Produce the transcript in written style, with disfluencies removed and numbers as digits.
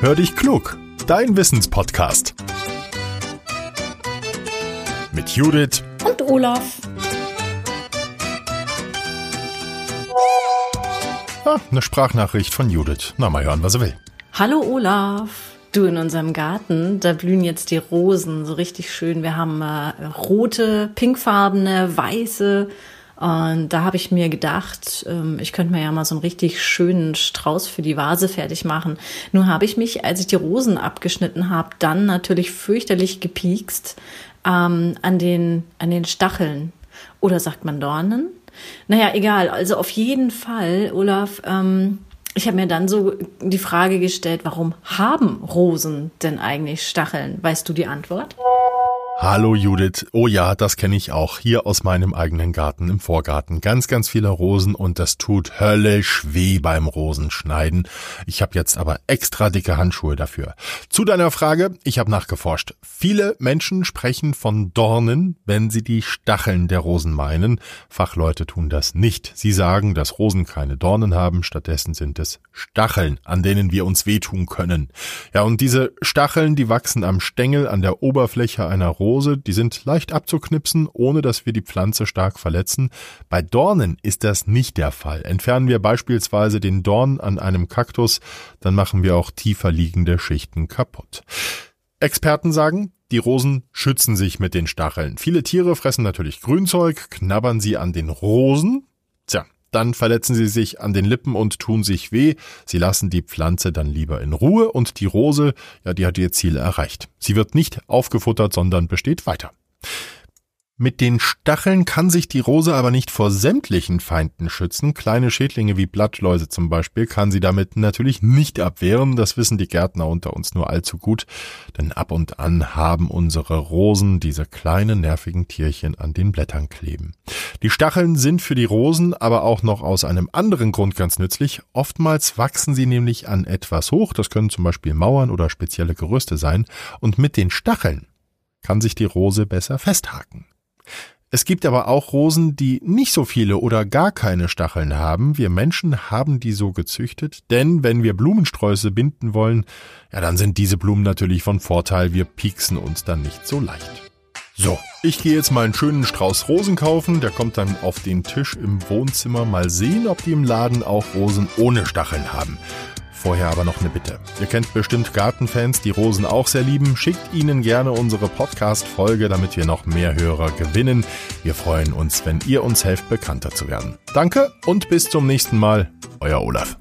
Hör dich klug, dein Wissenspodcast. Mit Judith und Olaf. Ah, eine Sprachnachricht von Judith. Na, mal hören, was er will. Hallo Olaf. Du, in unserem Garten, da blühen jetzt die Rosen so richtig schön. Wir haben rote, pinkfarbene, weiße. Und da habe ich mir gedacht, ich könnte mir ja mal so einen richtig schönen Strauß für die Vase fertig machen. Nur habe ich mich, als ich die Rosen abgeschnitten habe, dann natürlich fürchterlich gepiekst an den Stacheln. Oder sagt man Dornen? Naja, egal. Also auf jeden Fall, Olaf, ich habe mir dann so die Frage gestellt, warum haben Rosen denn eigentlich Stacheln? Weißt du die Antwort? Hallo Judith. Oh ja, das kenne ich auch. Hier aus meinem eigenen Garten im Vorgarten. Ganz, ganz viele Rosen und das tut höllisch weh beim Rosenschneiden. Ich habe jetzt aber extra dicke Handschuhe dafür. Zu deiner Frage, ich habe nachgeforscht. Viele Menschen sprechen von Dornen, wenn sie die Stacheln der Rosen meinen. Fachleute tun das nicht. Sie sagen, dass Rosen keine Dornen haben. Stattdessen sind es Stacheln, an denen wir uns wehtun können. Ja, und diese Stacheln, die wachsen am Stängel, an der Oberfläche einer Rose. Die sind leicht abzuknipsen, ohne dass wir die Pflanze stark verletzen. Bei Dornen ist das nicht der Fall. Entfernen wir beispielsweise den Dorn an einem Kaktus, dann machen wir auch tiefer liegende Schichten kaputt. Experten sagen, die Rosen schützen sich mit den Stacheln. Viele Tiere fressen natürlich Grünzeug, knabbern sie an den Rosen. Tja. Dann verletzen sie sich an den Lippen und tun sich weh. Sie lassen die Pflanze dann lieber in Ruhe und die Rose, ja, die hat ihr Ziel erreicht. Sie wird nicht aufgefuttert, sondern besteht weiter. Mit den Stacheln kann sich die Rose aber nicht vor sämtlichen Feinden schützen. Kleine Schädlinge wie Blattläuse zum Beispiel kann sie damit natürlich nicht abwehren. Das wissen die Gärtner unter uns nur allzu gut. Denn ab und an haben unsere Rosen diese kleinen nervigen Tierchen an den Blättern kleben. Die Stacheln sind für die Rosen aber auch noch aus einem anderen Grund ganz nützlich. Oftmals wachsen sie nämlich an etwas hoch. Das können zum Beispiel Mauern oder spezielle Gerüste sein. Und mit den Stacheln kann sich die Rose besser festhaken. Es gibt aber auch Rosen, die nicht so viele oder gar keine Stacheln haben. Wir Menschen haben die so gezüchtet, denn wenn wir Blumensträuße binden wollen, ja, dann sind diese Blumen natürlich von Vorteil. Wir pieksen uns dann nicht so leicht. So, ich gehe jetzt mal einen schönen Strauß Rosen kaufen, der kommt dann auf den Tisch im Wohnzimmer. Mal sehen, ob die im Laden auch Rosen ohne Stacheln haben. Vorher aber noch eine Bitte. Ihr kennt bestimmt Gartenfans, die Rosen auch sehr lieben. Schickt ihnen gerne unsere Podcast-Folge, damit wir noch mehr Hörer gewinnen. Wir freuen uns, wenn ihr uns helft, bekannter zu werden. Danke und bis zum nächsten Mal. Euer Olaf.